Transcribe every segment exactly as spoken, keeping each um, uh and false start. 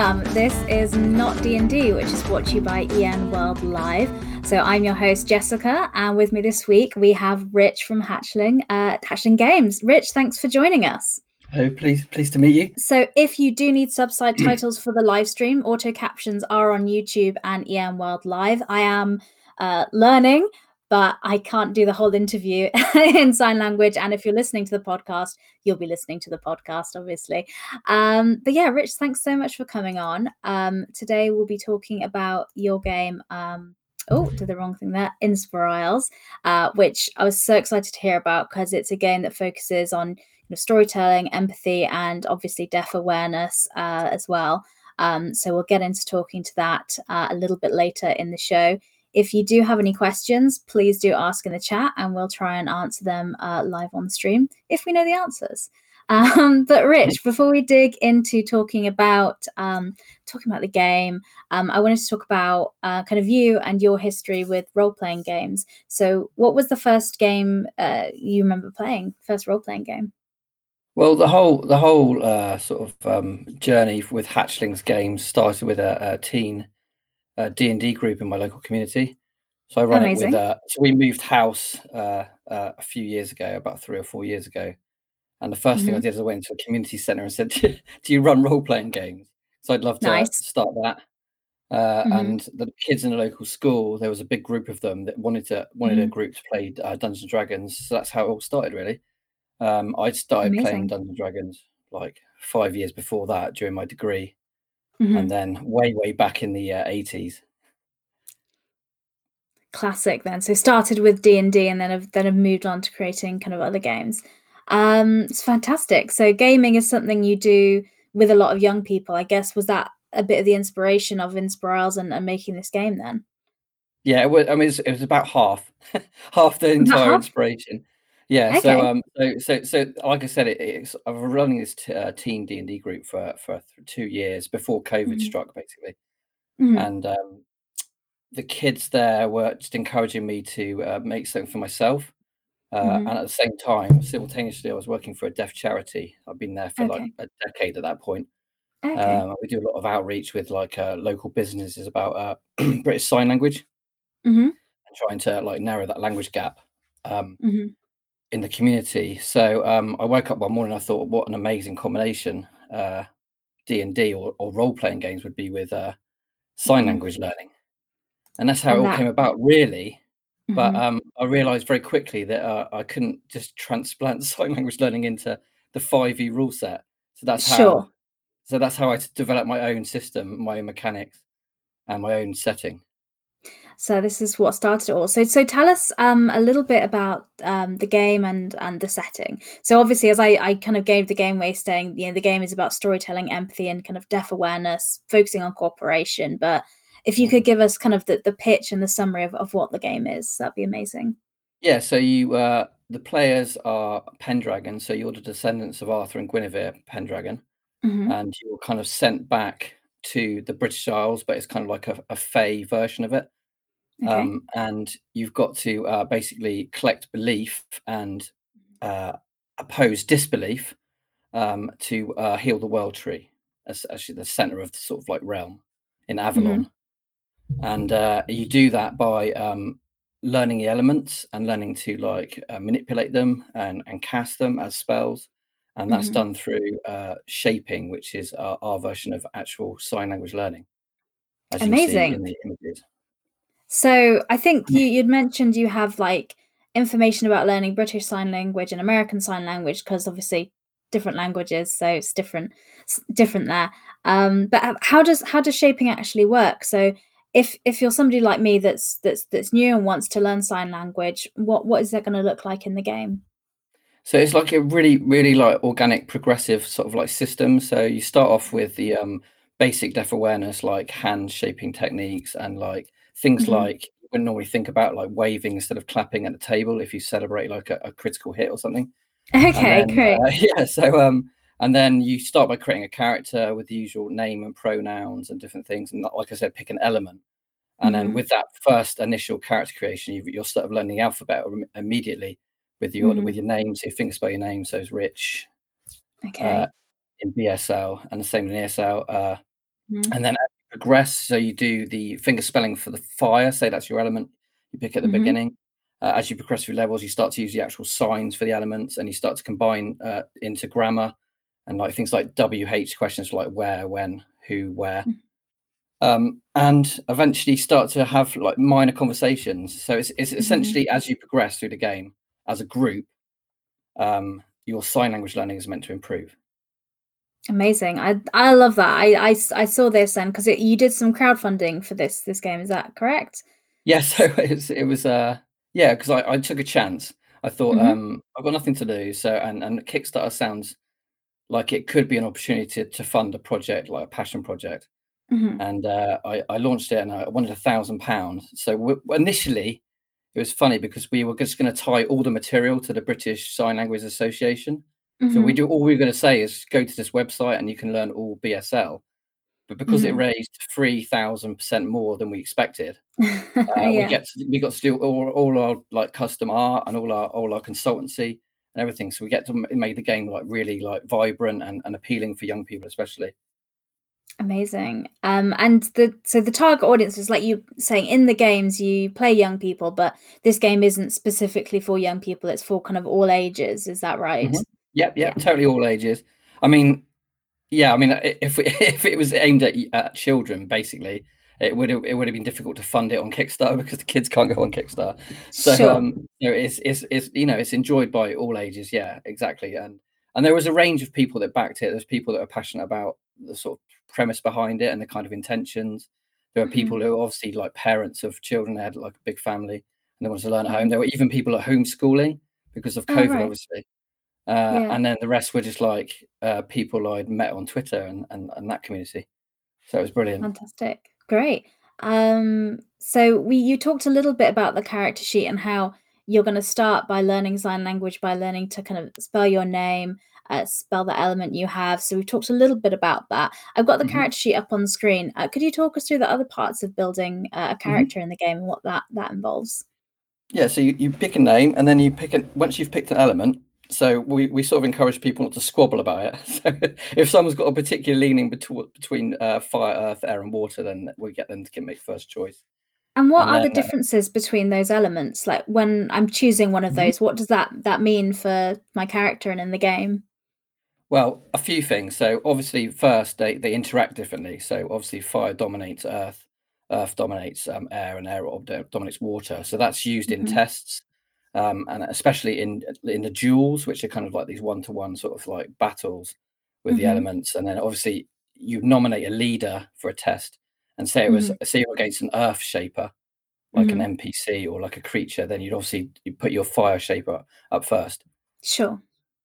Um, this is Not D and D, which is brought to you by E N World Live. So I'm your host, Jessica, and with me this week we have Rich from Hatchling, uh, Hatchling Games. Rich, thanks for joining us. Oh, please, pleased to meet you. So if you do need subtitles for the live stream, auto captions are on YouTube and E N World Live. I am uh, learning, but I can't do the whole interview in sign language. And if you're listening to the podcast, you'll be listening to the podcast, obviously. Um, but yeah, Rich, thanks so much for coming on. Um, today we'll be talking about your game, um, oh, did the wrong thing there, Inspirisles, uh, which I was so excited to hear about because it's a game that focuses on of storytelling, empathy, and obviously deaf awareness uh, as well. Um, so we'll get into talking to that uh, a little bit later in the show. If you do have any questions, please do ask in the chat and we'll try and answer them uh, live on stream if we know the answers. Um, but Rich, before we dig into talking about um, talking about the game, um, I wanted to talk about uh, kind of you and your history with role-playing games. So what was the first game uh, you remember playing, first role-playing game? Well, the whole the whole uh, sort of um, journey with Hatchlings Games started with a, a teen uh, D and D group in my local community. So I run Amazing. it with. Uh, so we moved house uh, uh, a few years ago, about three or four years ago. And the first mm-hmm. thing I did is I went to a community centre and said, "Do you run role playing games?" So I'd love to nice. start that. Uh, mm-hmm. And the kids in the local school, there was a big group of them that wanted to wanted mm-hmm. a group to play uh, Dungeons and Dragons. So that's how it all started, really. Um, I started Amazing. playing Dungeons and Dragons like five years before that during my degree, mm-hmm. and then way, way back in the uh, eighties. Classic then. So started with D and D and then have, then have moved on to creating kind of other games. Um, it's fantastic. So gaming is something you do with a lot of young people, I guess. Was that a bit of the inspiration of Inspirisles and, and making this game then? Yeah, it was, I mean, it was, it was about half, half the entire half? inspiration. Yeah, okay. so um, so so so like I said, it, it's I've been running this t- uh, teen D and D group for for two years before COVID mm-hmm. struck, basically, mm-hmm. and um, the kids there were just encouraging me to uh, make something for myself, uh, mm-hmm. and at the same time, simultaneously, I was working for a deaf charity. I've been there for okay. like a decade at that point. Okay. Um, we do a lot of outreach with like uh, local businesses about uh, British Sign Language, mm-hmm. and trying to like narrow that language gap. Um, mm-hmm. in the community. So um, I woke up one morning, I thought, what an amazing combination uh, D and D or, or role-playing games would be with uh, sign language learning. And that's how and it all that... came about, really. Mm-hmm. But um, I realised very quickly that uh, I couldn't just transplant sign language learning into the five E rule set. So that's how, sure. so that's how I developed my own system, my own mechanics and my own setting. So this is what started it all. So, so tell us um, a little bit about um, the game and, and the setting. So obviously, as I, I kind of gave the game way saying, you know, the game is about storytelling, empathy and kind of deaf awareness, focusing on cooperation. But if you could give us kind of the, the pitch and the summary of, of what the game is, that'd be amazing. Yeah, so you uh, the players are Pendragon. So you're the descendants of Arthur and Guinevere Pendragon. Mm-hmm. And you're kind of sent back to the British Isles, but it's kind of like a, a fae version of it. Okay. Um, and you've got to uh, basically collect belief and uh, oppose disbelief um, to uh, heal the world tree. That's actually the center of the sort of like realm in Avalon. Mm-hmm. And uh, you do that by um, learning the elements and learning to like uh, manipulate them and, and cast them as spells. And that's mm-hmm. done through uh, shaping, which is our, our version of actual sign language learning. As Amazing. You can see in the images. So I think you, you'd mentioned you have like information about learning British Sign Language and American Sign Language because obviously different languages, so it's different, it's different there. Um, but how does how does shaping actually work? So if if you're somebody like me that's that's that's new and wants to learn sign language, what what is that going to look like in the game? So it's like a really really like organic progressive sort of like system. So you start off with the um, basic deaf awareness like hand shaping techniques and like. Things mm-hmm. like you wouldn't normally think about, like waving instead of clapping at the table if you celebrate like a, a critical hit or something. Okay, then, great. Uh, yeah, so um, and then you start by creating a character with the usual name and pronouns and different things, and like I said, pick an element. And mm-hmm. then with that first initial character creation, you, you're sort of learning the alphabet immediately with your mm-hmm. with your name. So you think about your name. So it's Rich. Okay. Uh, in B S L and the same in E S L. Uh, Mm-hmm. And then as you progress, so you do the finger spelling for the fire, say that's your element you pick at the mm-hmm. beginning. Uh, as you progress through levels, you start to use the actual signs for the elements, and you start to combine uh, into grammar and like things like W H questions like where, when, who, where. Mm-hmm. Um, and eventually start to have like minor conversations. So it's, it's essentially mm-hmm. as you progress through the game as a group, um, your sign language learning is meant to improve. Amazing. I I love that. I I, I saw this then because you did some crowdfunding for this this game. Is that correct? Yeah. So it was, it was uh yeah because I, I took a chance. I thought mm-hmm. um I've got nothing to lose. So and and Kickstarter sounds like it could be an opportunity to, to fund a project like a passion project. Mm-hmm. And uh, I, I launched it, and I wanted a thousand pounds. So we, initially, it was funny because we were just going to tie all the material to the British Sign Language Association. Mm-hmm. So we do all we we're going to say is go to this website, and you can learn all B S L. But because mm-hmm. it raised three thousand percent more than we expected, uh, yeah. we get to, we got to do all, all our like custom art and all our all our consultancy and everything. So we get to make the game like really like vibrant and, and appealing for young people, especially. Amazing. Um, and the so the target audience is, like you saying, in the games you play young people, but this game isn't specifically for young people. It's for kind of all ages. Is that right? Mm-hmm. Yep, yep, yeah. Totally all ages. I mean, yeah, I mean, if we, if it was aimed at, at children, basically, it would it would have been difficult to fund it on Kickstarter because the kids can't go on Kickstarter. So sure. um, you know, it's it's it's you know it's enjoyed by all ages. Yeah, exactly. And and there was a range of people that backed it. There's people that are passionate about the sort of premise behind it and the kind of intentions. There were people mm-hmm. who are obviously like parents of children that had like a big family and they wanted to learn at home. There were even people at homeschooling because of COVID, oh, right. obviously. Uh, yeah. And then the rest were just like uh, people I'd met on Twitter and, and, and that community. So it was brilliant. Fantastic. Great. Um, so we you talked a little bit about the character sheet and how you're going to start by learning sign language, by learning to kind of spell your name, Uh, spell the element you have. So we've talked a little bit about that. I've got the mm-hmm. character sheet up on screen. Uh, could you talk us through the other parts of building uh, a character mm-hmm. in the game and what that, that involves? Yeah, so you, you pick a name and then you pick it once you've picked an element. So we, we sort of encourage people not to squabble about it. So if someone's got a particular leaning beto- between uh, fire, earth, air and water, then we get them to make first choice. And what and are then, the differences uh, between those elements? Like when I'm choosing one of those, mm-hmm. what does that, that mean for my character and in the game? Well, a few things. So obviously, first, they, they interact differently. So obviously, fire dominates earth, earth dominates um, air, and air dominates water. So that's used mm-hmm. in tests, um, and especially in in the duels, which are kind of like these one-to-one sort of like battles with mm-hmm. the elements. And then obviously, you nominate a leader for a test, and say it was mm-hmm. say you're against an earth shaper, like mm-hmm. an N P C or like a creature, then you'd obviously you put your fire shaper up first. Sure.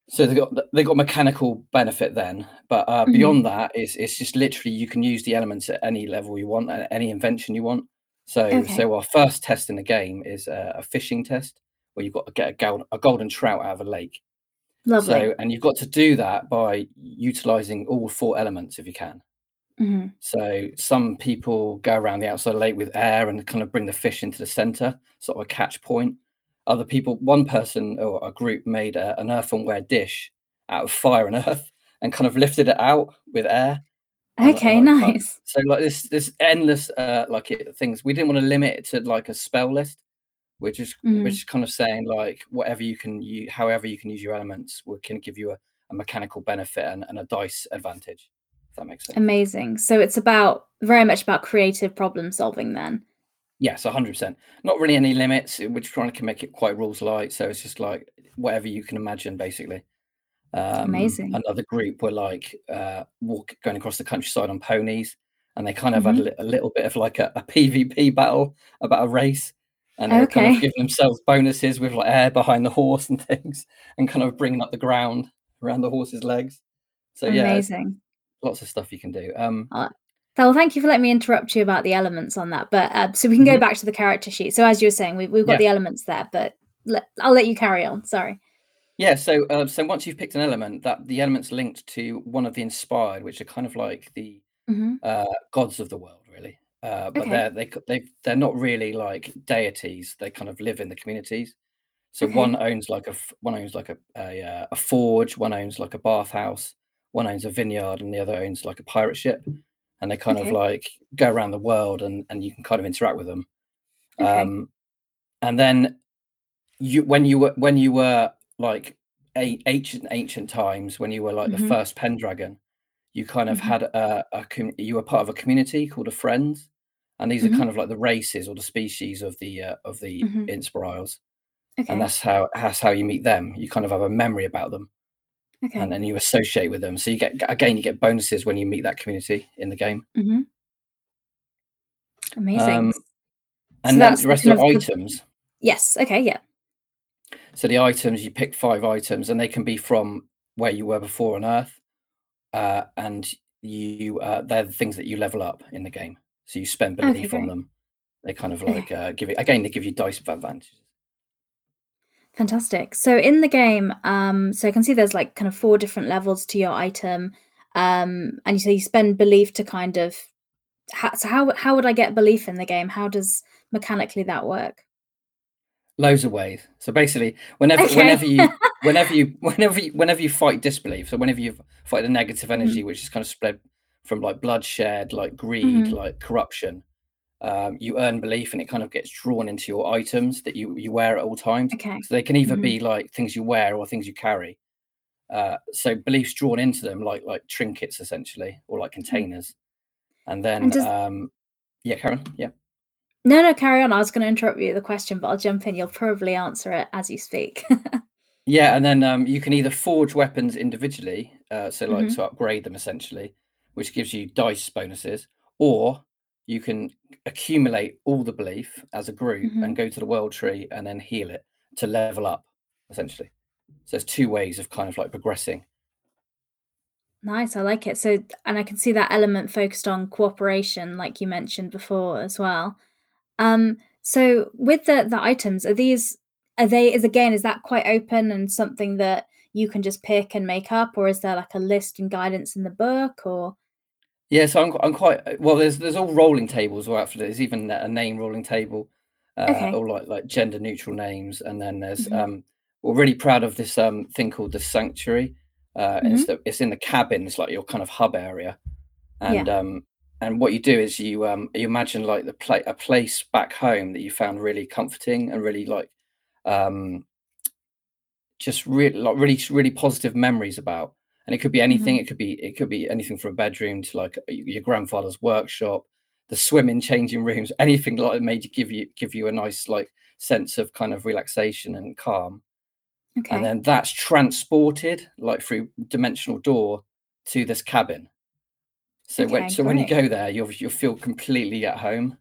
So they got they got mechanical benefit then, but uh, mm-hmm. beyond that, it's it's just literally you can use the elements at any level you want, at any invention you want. So okay. so our first test in the game is a, a fishing test where you've got to get a, gold, a golden trout out of a lake. Lovely. So and you've got to do that by utilising all four elements if you can. Mm-hmm. So some people go around the outside of the lake with air and kind of bring the fish into the centre, sort of a catch point. Other people, one person or a group made a, an earthenware dish out of fire and earth and kind of lifted it out with air. Okay, and, like, nice. So like this this endless uh, like it, things. We didn't want to limit it to like a spell list, which is mm. which is kind of saying like whatever you can use, however you can use your elements will can give you a, a mechanical benefit and, and a dice advantage, if that makes sense. Amazing. So it's about very much about creative problem solving then. Yes, one hundred percent. Not really any limits. We're trying to make it quite rules light. So it's just like whatever you can imagine, basically. Um, Amazing. Another group were like uh, walk going across the countryside on ponies. And they kind of mm-hmm. had a, li- a little bit of like a, a P V P battle about a race. And they okay. were kind of giving themselves bonuses with like air behind the horse and things. And kind of bringing up the ground around the horse's legs. So Amazing. yeah. Amazing. Lots of stuff you can do. Um uh- Well, thank you for letting me interrupt you about the elements on that. But uh, so we can go back to the character sheet. So as you were saying, we, we've got yeah. the elements there, but let, I'll let you carry on. Sorry. Yeah. So uh, so once you've picked an element, that the element's linked to one of the inspired, which are kind of like the mm-hmm. uh, gods of the world, really. Uh, but okay. they're they they they're not really like deities. They kind of live in the communities. So okay. one owns like a one owns like a a, a forge. One owns like a bathhouse. One owns a vineyard, and the other owns like a pirate ship. and they kind okay. of like go around the world and, and you can kind of interact with them. Okay. Um, and then you when you were when you were like a, ancient ancient times when you were like mm-hmm. the first Pendragon, you kind of mm-hmm. had a, a com- you were part of a community called a friend, and these mm-hmm. are kind of like the races or the species of the uh, of the mm-hmm. Inspirisles. Okay. And that's how that's how you meet them. You kind of have a memory about them. Okay. And then you associate with them. So you get, again, you get bonuses when you meet that community in the game. Mm-hmm. Amazing. Um, and so that's the rest the of the items. The... Yes. Okay. Yeah. So the items, you pick five items and they can be from where you were before on Earth. Uh, and you, uh, they're the things that you level up in the game. So you spend belief okay, on them. They kind of like uh, give it, again, they give you dice advantages. Fantastic. So in the game, um, so I can see there's like kind of four different levels to your item, um, and so you spend belief to kind of. Ha- so how how would I get belief in the game? How does mechanically that work? Loads of ways. So basically, whenever okay. whenever you whenever you whenever you, whenever you fight disbelief, so whenever you fight the negative energy, mm-hmm. which is kind of split from like bloodshed, like greed, mm-hmm. like corruption. Um, you earn belief and it kind of gets drawn into your items that you, you wear at all times. Okay. So they can either mm-hmm. be like things you wear or things you carry. Uh, so belief's drawn into them like like trinkets essentially, or like containers. And then, and does... um, yeah, Karen, yeah. No, no, carry on. I was going to interrupt you with the question, but I'll jump in. You'll probably answer it as you speak. Yeah, and then um, you can either forge weapons individually, uh, so like mm-hmm. to upgrade them essentially, which gives you dice bonuses, or you can accumulate all the belief as a group mm-hmm. and go to the world tree and then heal it to level up, essentially. So there's two ways of kind of like progressing. Nice, I like it. So, and I can see that element focused on cooperation, like you mentioned before as well. Um, so with the, the items, are these, are they, is again, is that quite open and something that you can just pick and make up, or is there like a list and guidance in the book, or? Yeah, so I'm, I'm quite well. There's there's all rolling tables. Right, there's even a name rolling table, uh, okay. or like like gender neutral names. And then there's mm-hmm. um, we're really proud of this um thing called the sanctuary. Uh, mm-hmm. it's the, it's in the cabin. It's like your kind of hub area, and yeah. um and what you do is you um you imagine like the pla- a place back home that you found really comforting and really like um just really like really really positive memories about. And it could be anything. Mm-hmm. It could be it could be anything from a bedroom to like your grandfather's workshop, the swimming, changing rooms, anything like that made you give you give you a nice like sense of kind of relaxation and calm. Okay. And then that's transported like through dimensional door to this cabin. So okay, when so great. when you go there, you'll you'll feel completely at home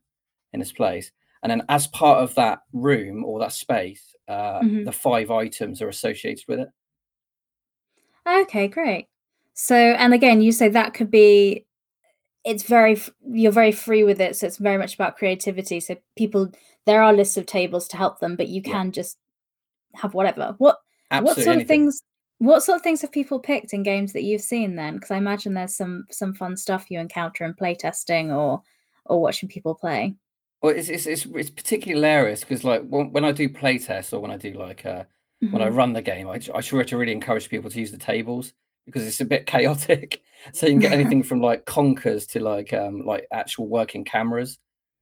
in this place. And then as part of that room or that space, uh, mm-hmm. the five items are associated with it. Okay, great. So, and again, you say that could be, it's very, you're very free with it. So it's very much about creativity. So people, there are lists of tables to help them, but you can yeah. just have whatever. What, Absolutely what sort anything. of things, what sort of things have people picked in games that you've seen then? Because I imagine there's some, some fun stuff you encounter in playtesting or, or watching people play. Well, it's, it's, it's, it's particularly hilarious because like when, when I do playtests or when I do like uh when I run the game, I, I try to really encourage people to use the tables because it's a bit chaotic. So you can get anything from like conkers to like um, like actual working cameras.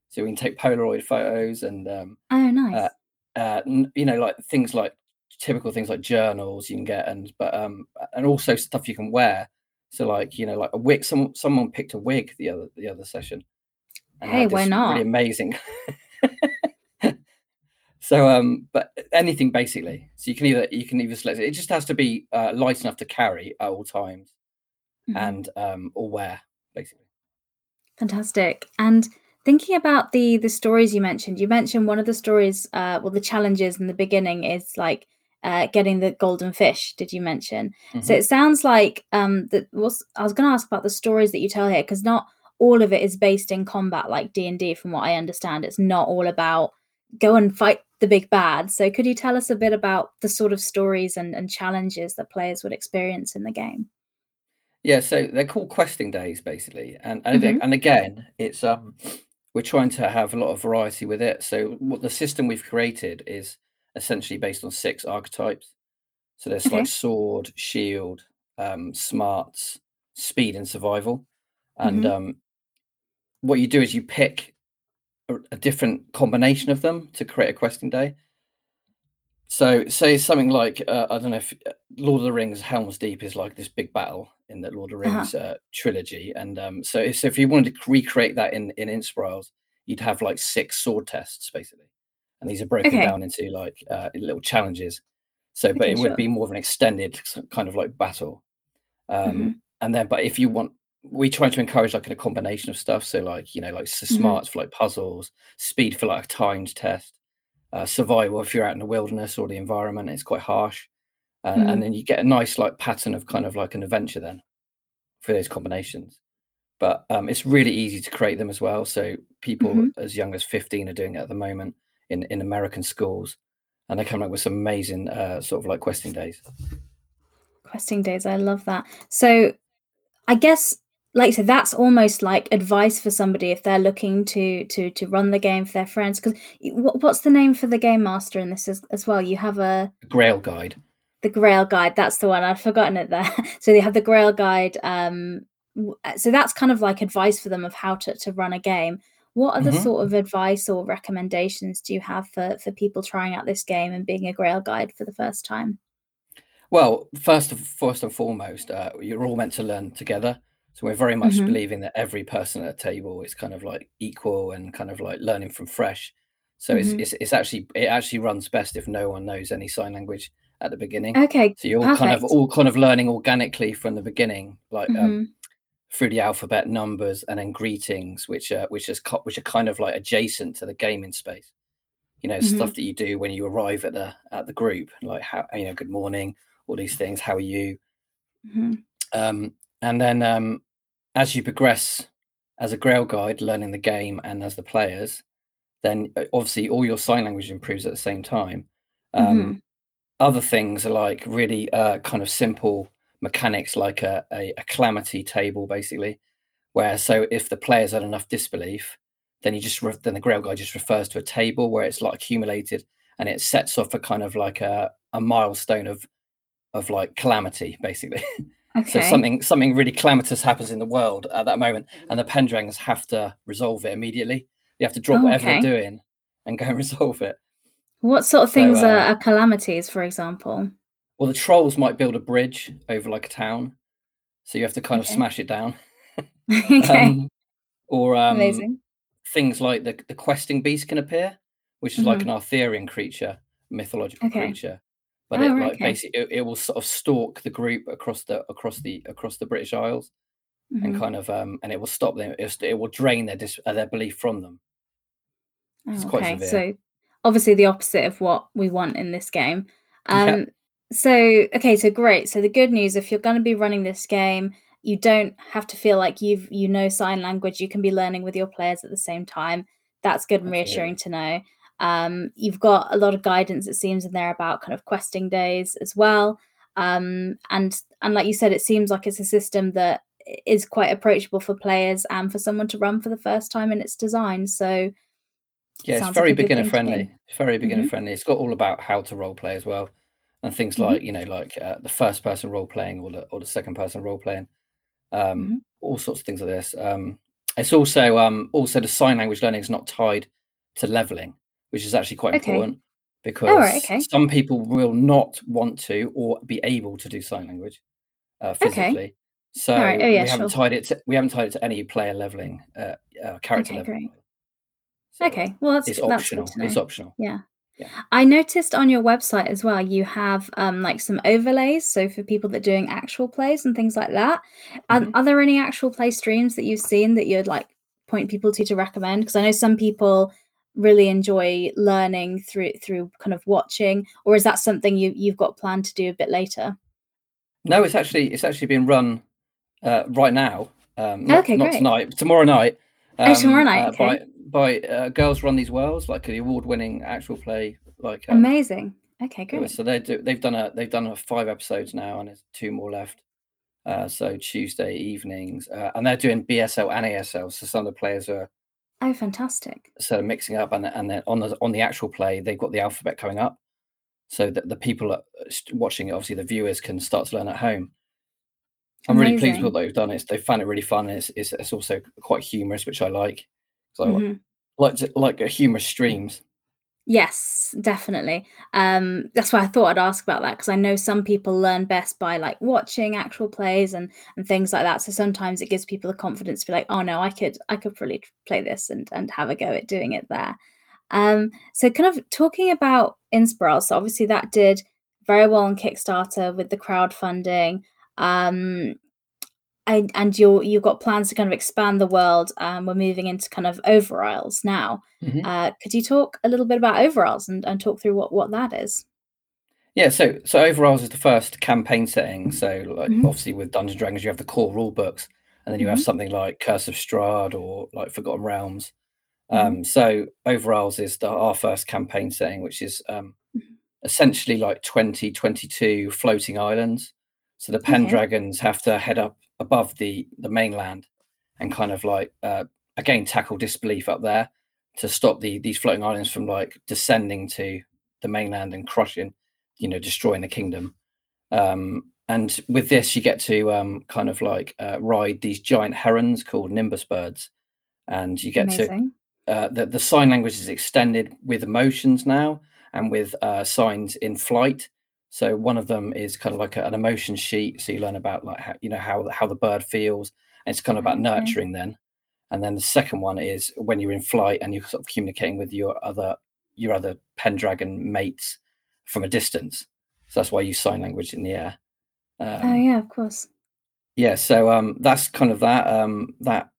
So we can take Polaroid photos and um, oh, nice. Uh, uh, you know, like things like typical things like journals you can get, and but um, and also stuff you can wear. So like you know, like a wig. Someone someone picked a wig the other the other session. And hey, why not? Really amazing. So, um, but anything basically. So you can either you can either select it. It just has to be uh, light enough to carry at all times, mm-hmm. and um, or wear basically. Fantastic. And thinking about the the stories you mentioned, you mentioned one of the stories. Uh, well, the challenges in the beginning is like uh, getting the golden fish. Did you mention? Mm-hmm. So it sounds like um, that was. I was going to ask about the stories that you tell here because not all of it is based in combat like D and D. From what I understand, it's not all about go and fight the big bad. So could you tell us a bit about the sort of stories and, and challenges that players would experience in the game? Yeah, so they're called questing days basically, and and, mm-hmm. and again, it's um we're trying to have a lot of variety with it. So what the system we've created is essentially based on six archetypes. So there's okay. like sword, shield, um, smarts, speed, and survival, and mm-hmm. um what you do is you pick a, a different combination of them to create a questing day. So say something like, uh, I don't know if Lord of the Rings, Helm's Deep is like this big battle in the Lord of the Rings uh-huh. uh, trilogy. And um, so, if, so if you wanted to recreate that in, in Inspirisles, you'd have like six sword tests, basically. And these are broken okay. down into like uh, little challenges. So, but okay, it sure. would be more of an extended kind of like battle. Um, mm-hmm. And then, but if you want, we try to encourage like a combination of stuff. So like, you know, like so smarts mm-hmm. for like puzzles, speed for like a timed test. Uh, survival if you're out in the wilderness or the environment, it's quite harsh. Uh, mm. And then you get a nice like pattern of kind of like an adventure then for those combinations. But um, it's really easy to create them as well. So people mm-hmm. as young as fifteen are doing it at the moment in, in American schools. And they come up with some amazing uh, sort of like questing days. Questing days, I love that. So I guess, like, so that's almost like advice for somebody if they're looking to to to run the game for their friends. Because what, what's the name for the game master in this as, as well? You have a Grail Guide. The Grail Guide, that's the one. I've forgotten it there. So they have the Grail Guide. Um, so that's kind of like advice for them of how to, to run a game. What other mm-hmm. sort of advice or recommendations do you have for, for people trying out this game and being a Grail Guide for the first time? Well, first, first and foremost, uh, you're all meant to learn together. So we're very much mm-hmm. believing that every person at a table is kind of like equal and kind of like learning from fresh. So mm-hmm. it's, it's it's actually it actually runs best if no one knows any sign language at the beginning. Okay. So you're all kind of all kind of learning organically from the beginning, like mm-hmm. um, through the alphabet, numbers, and then greetings, which uh, which is co- which are kind of like adjacent to the gaming space. You know, mm-hmm. stuff that you do when you arrive at the at the group, like how, you know, good morning, all these things. How are you? Mm-hmm. Um. And then um, as you progress as a Grail Guide, learning the game and as the players, then obviously all your sign language improves at the same time. Um, mm-hmm. Other things are like really uh, kind of simple mechanics, like a, a, a calamity table, basically, where so if the players had enough disbelief, then you just re- then the Grail Guide just refers to a table where it's like accumulated and it sets off a kind of like a, a milestone of of like calamity, basically. Okay. So something something really calamitous happens in the world at that moment, and the Pendragons have to resolve it immediately. They have to drop oh, whatever okay. they're doing and go and resolve it. What sort of things so, uh, are calamities, for example? Well, the trolls might build a bridge over like a town, so you have to kind okay. of smash it down. okay. Um, or um, Amazing. Things like the, the questing beast can appear, which is mm-hmm. like an Arthurian creature, mythological okay. creature. But oh, it like okay. basically it, it will sort of stalk the group across the across the across the British Isles, mm-hmm. and kind of um and it will stop them. It, it will drain their dis, uh, their belief from them. It's oh, quite okay. severe. So obviously the opposite of what we want in this game. Um. Yeah. So okay. So great. So the good news, if you're going to be running this game, you don't have to feel like you've you know sign language. You can be learning with your players at the same time. That's good and That's reassuring it. to know. Um, you've got a lot of guidance, it seems, in there about kind of questing days as well. Um, and and like you said, it seems like it's a system that is quite approachable for players and for someone to run for the first time in its design. So yeah, it's very beginner friendly, very beginner friendly. It's got all about how to role play as well, and things like mm-hmm. you know like uh, the first person role playing or the or the second person role playing, um, mm-hmm. all sorts of things like this. Um, it's also um, also the sign language learning is not tied to leveling, which is actually quite okay. important because oh, right, okay. some people will not want to or be able to do sign language uh, physically. Okay. So right. oh, yeah, we sure. haven't tied it to we haven't tied it to any player leveling, uh, uh, character okay, leveling. So okay, well that's it's optional. That's it's optional. Yeah. yeah, I noticed on your website as well you have um, like some overlays. So for people that are doing actual plays and things like that, mm-hmm. are, are there any actual play streams that you've seen that you'd like point people to to recommend? Because I know some people really enjoy learning through through kind of watching, or is that something you you've got planned to do a bit later? No, it's actually it's actually being run uh, right now. Um, not, okay, not great. tonight, tomorrow night. Um, oh, tomorrow night. Uh, okay. By by uh, Girls Run These Worlds, like the award-winning actual play. Like um, amazing. Okay, good. So they do. They've done a they've done a five episodes now, and there's two more left. Uh, so Tuesday evenings, uh, and they're doing B S L and A S L. So some of the players are. Oh, fantastic! So mixing up, and and then on the on the actual play, they've got the alphabet coming up, so that the people watching it, obviously the viewers, can start to learn at home. I'm Amazing. Really pleased with what they've done. It's, they found it really fun. It's, it's it's also quite humorous, which I like. So mm-hmm. I like to, like a humorous streams. Yes, definitely. Um, that's why I thought I'd ask about that, because I know some people learn best by like watching actual plays and, and things like that. So sometimes it gives people the confidence to be like, oh no, I could I could probably play this and, and have a go at doing it there. Um, so kind of talking about Inspirisles, so obviously that did very well on Kickstarter with the crowdfunding. Um, I, and you're, you've got plans to kind of expand the world. Um, we're moving into kind of Overisles now. Mm-hmm. Uh, could you talk a little bit about Overisles and, and talk through what, what that is? Yeah, so so Overisles is the first campaign setting. So like mm-hmm. obviously with Dungeons and Dragons, you have the core rule books, and then you mm-hmm. have something like Curse of Strahd or like Forgotten Realms. Um, mm-hmm. So Overisles is the, our first campaign setting, which is um, essentially like twenty, twenty-two floating islands. So the Pendragons okay. have to head up above the, the mainland and kind of like, uh, again, tackle Disbelief up there to stop the these floating islands from like descending to the mainland and crushing, you know, destroying the kingdom. Um, and with this, you get to um, kind of like uh, ride these giant herons called nimbus birds. And you get Amazing. to, uh, the, the sign language is extended with emotions now and with uh, signs in flight. So one of them is kind of like a, an emotion sheet. So you learn about like how, you know, how how the bird feels. And it's kind of about okay. nurturing then. And then the second one is when you're in flight and you're sort of communicating with your other your other Pendragon mates from a distance. So that's why you sign language in the air. Um, oh yeah, of course. Yeah, so um, that's kind of that. Um, that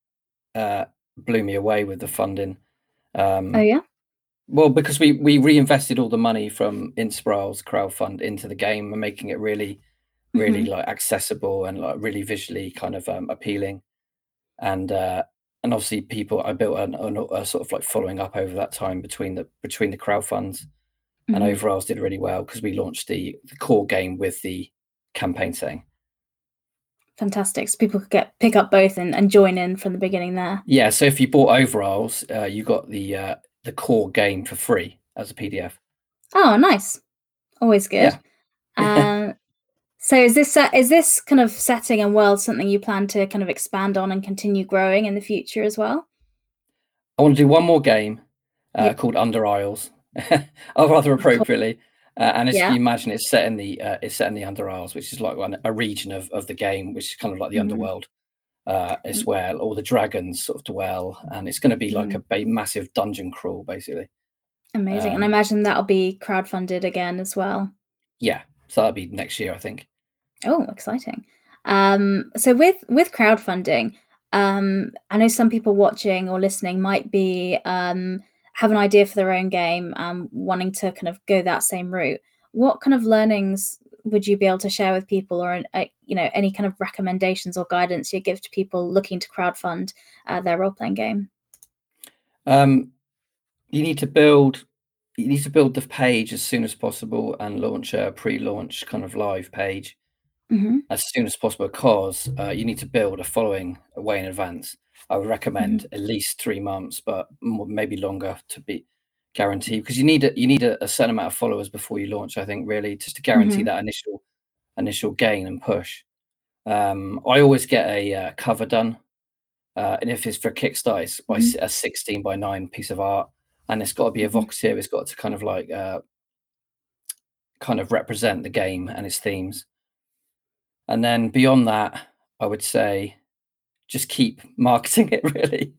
uh, blew me away with the funding. Um, oh yeah. Well, because we, we reinvested all the money from Inspirisles crowdfund into the game and making it really, really mm-hmm. like accessible and like really visually kind of um, appealing. And uh, and obviously people, I built an, an, a sort of like following up over that time between the between the crowdfunds mm-hmm. and Overisles did really well because we launched the, the core game with the campaign setting. Fantastic. So people could get pick up both and, and join in from the beginning there. Yeah. So if you bought Overisles, uh, you got the... Uh, the core game for free as a P D F. Oh, nice. Always good. Yeah. uh, so is this uh, is this kind of setting and world something you plan to kind of expand on and continue growing in the future as well? I want to do one more game uh, yep. called Under Isles, or rather appropriately. Uh, and as yeah. you imagine, it's set in the uh, it's set in the Under Isles, which is like one, a region of, of the game, which is kind of like the mm-hmm. underworld. Uh, it's where all the dragons sort of dwell, and it's going to be like mm. a ba- massive dungeon crawl, basically. Amazing, um, and I imagine that'll be crowdfunded again as well. Yeah, so that'll be next year, I think. Oh, exciting! Um, so with with crowdfunding, um, I know some people watching or listening might be um, have an idea for their own game, um, wanting to kind of go that same route. What kind of learnings would you be able to share with people, or uh, you know, any kind of recommendations or guidance you give to people looking to crowdfund uh, their role-playing game? Um, you need to build, you need to build the page as soon as possible and launch a pre-launch kind of live page mm-hmm. as soon as possible, because uh, you need to build a following way in advance. I would recommend mm-hmm. at least three months, but maybe longer to be guarantee, because you need a, you need a, a certain amount of followers before you launch, I think, really, just to guarantee mm-hmm. that initial initial gain and push. Um, I always get a uh, cover done, uh, and if it's for Kickstarter, it's by mm-hmm. a sixteen by nine piece of art, and it's got to be evocative. It's got to kind of like uh, kind of represent the game and its themes. And then beyond that, I would say just keep marketing it, really.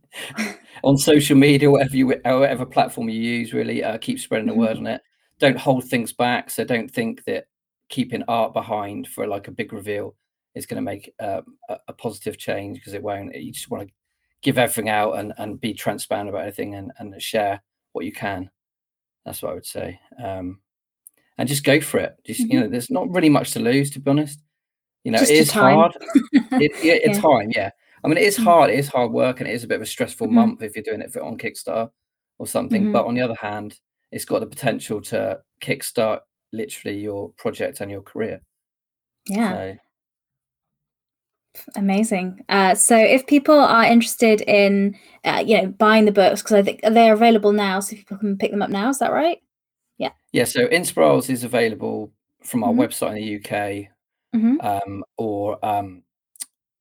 On social media, whatever you whatever platform you use, really uh, keep spreading the mm-hmm. word on it. Don't hold things back. So don't think that keeping art behind for like a big reveal is going to make uh, a, a positive change, because it won't. You just want to give everything out and, and be transparent about everything and, and share what you can. That's what I would say. Um, and just go for it. Just mm-hmm. you know, there's not really much to lose, to be honest. You know, just it is time. hard. it, it, yeah. It's time, yeah. I mean, it is hard. It is hard work, and it is a bit of a stressful mm-hmm. month if you're doing it on Kickstarter or something. Mm-hmm. But on the other hand, it's got the potential to kickstart literally your project and your career. Yeah. So. Amazing. Uh, so, if people are interested in, uh, you know, buying the books, because I think they're available now, so people can pick them up now. Is that right? Yeah. Yeah. So, Inspirisles is available from our mm-hmm. website in the U K, mm-hmm. um, or. Um,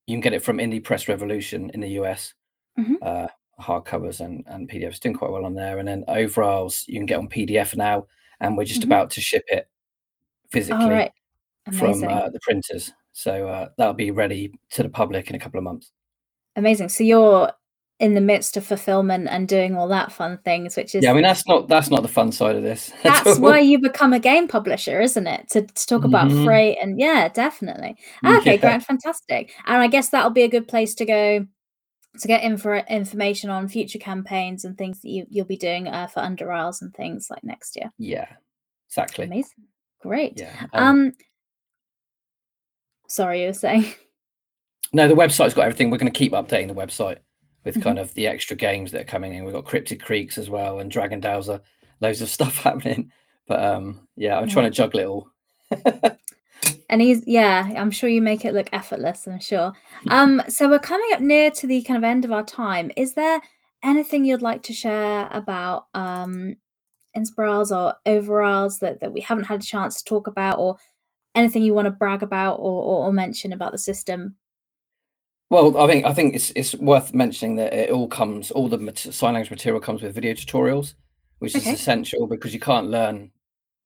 You can get it from Indie Press Revolution in the U S, mm-hmm. uh, hardcovers and, and P D Fs. Doing quite well on there. And then Overisles, you can get on P D F now, and we're just mm-hmm. about to ship it physically oh, right. from uh, the printers. So uh, that'll be ready to the public in a couple of months. Amazing. So you're in the midst of fulfillment and doing all that fun things, which is... Yeah, I mean, that's not that's not the fun side of this. That's why you become a game publisher, isn't it? To, to talk about mm-hmm. freight and... Yeah, definitely. Ah, okay, yeah. Great. Fantastic. And I guess that'll be a good place to go to get info, information on future campaigns and things that you, you'll be doing uh, for Under Isles and things like next year. Yeah, exactly. Amazing. Great. Yeah, um, um, sorry, you were saying... No, the website's got everything. We're going to keep updating the website with mm-hmm. kind of the extra games that are coming in. We've got Cryptid Creeks as well and Dragon Dowser, loads of stuff happening. But um, yeah, I'm yeah. trying to juggle it all. And he's, yeah, I'm sure you make it look effortless, I'm sure. Um, so we're coming up near to the kind of end of our time. Is there anything you'd like to share about um, Inspirisles or Overisles that, that we haven't had a chance to talk about, or anything you want to brag about or, or, or mention about the system? Well, I think I think it's it's worth mentioning that it all comes, all the mat- sign language material comes with video tutorials, which okay. is essential because you can't learn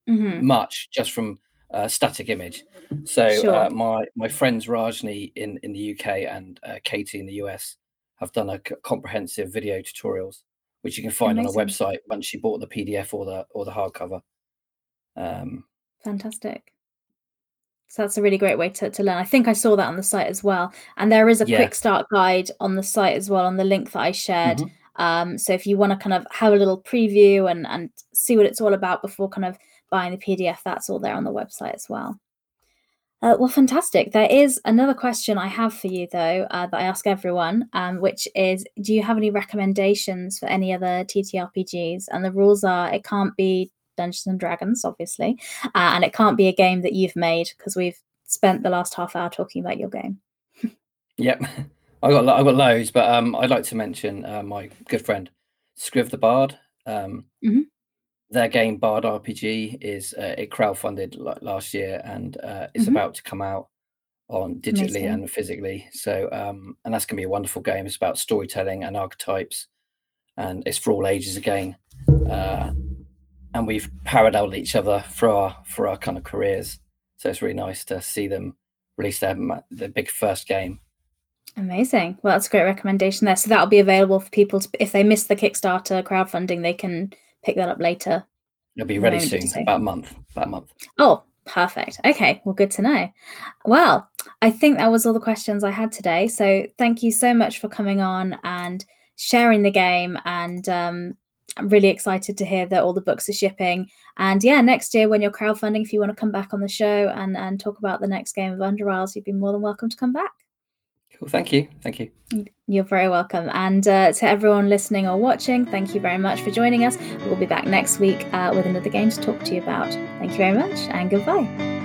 mm-hmm. much just from uh, static image. So sure. uh, my my friends Rajni in, in the U K and uh, Katie in the U S have done a c- comprehensive video tutorials, which you can find Amazing. On our website once you bought the P D F or the or the hardcover. Um, Fantastic. So that's a really great way to, to learn. I think I saw that on the site as well. And there is a yeah. quick start guide on the site as well, on the link that I shared. Mm-hmm. Um, so if you want to kind of have a little preview and, and see what it's all about before kind of buying the P D F, that's all there on the website as well. Uh, well, fantastic. There is another question I have for you, though, uh, that I ask everyone, um, which is, do you have any recommendations for any other T T R P Gs? And the rules are it can't be Dungeons and Dragons, obviously, uh, and it can't be a game that you've made because we've spent the last half hour talking about your game. Yep, I got I got loads, but um, I'd like to mention uh, my good friend Scriv the Bard. Um, mm-hmm. Their game Bard R P G is uh, it crowdfunded l- last year and uh, it's mm-hmm. about to come out on digitally Amazing. And physically. So um, and that's gonna be a wonderful game. It's about storytelling and archetypes, and it's for all ages again. Uh, And we've paralleled each other for our for our kind of careers, so it's really nice to see them release their their big first game. Amazing! Well, that's a great recommendation there. So that'll be available for people to, if they miss the Kickstarter crowdfunding, they can pick that up later. It'll be ready soon, about a month. About a month. Oh, perfect. Okay, well, good to know. Well, I think that was all the questions I had today. So thank you so much for coming on and sharing the game and. Um, I'm really excited to hear that all the books are shipping. And yeah, next year when you're crowdfunding, if you want to come back on the show and, and talk about the next game of Under Isles, you'd be more than welcome to come back. Cool. Thank you. Thank you. You're very welcome. And uh, to everyone listening or watching, thank you very much for joining us. We'll be back next week uh, with another game to talk to you about. Thank you very much and goodbye.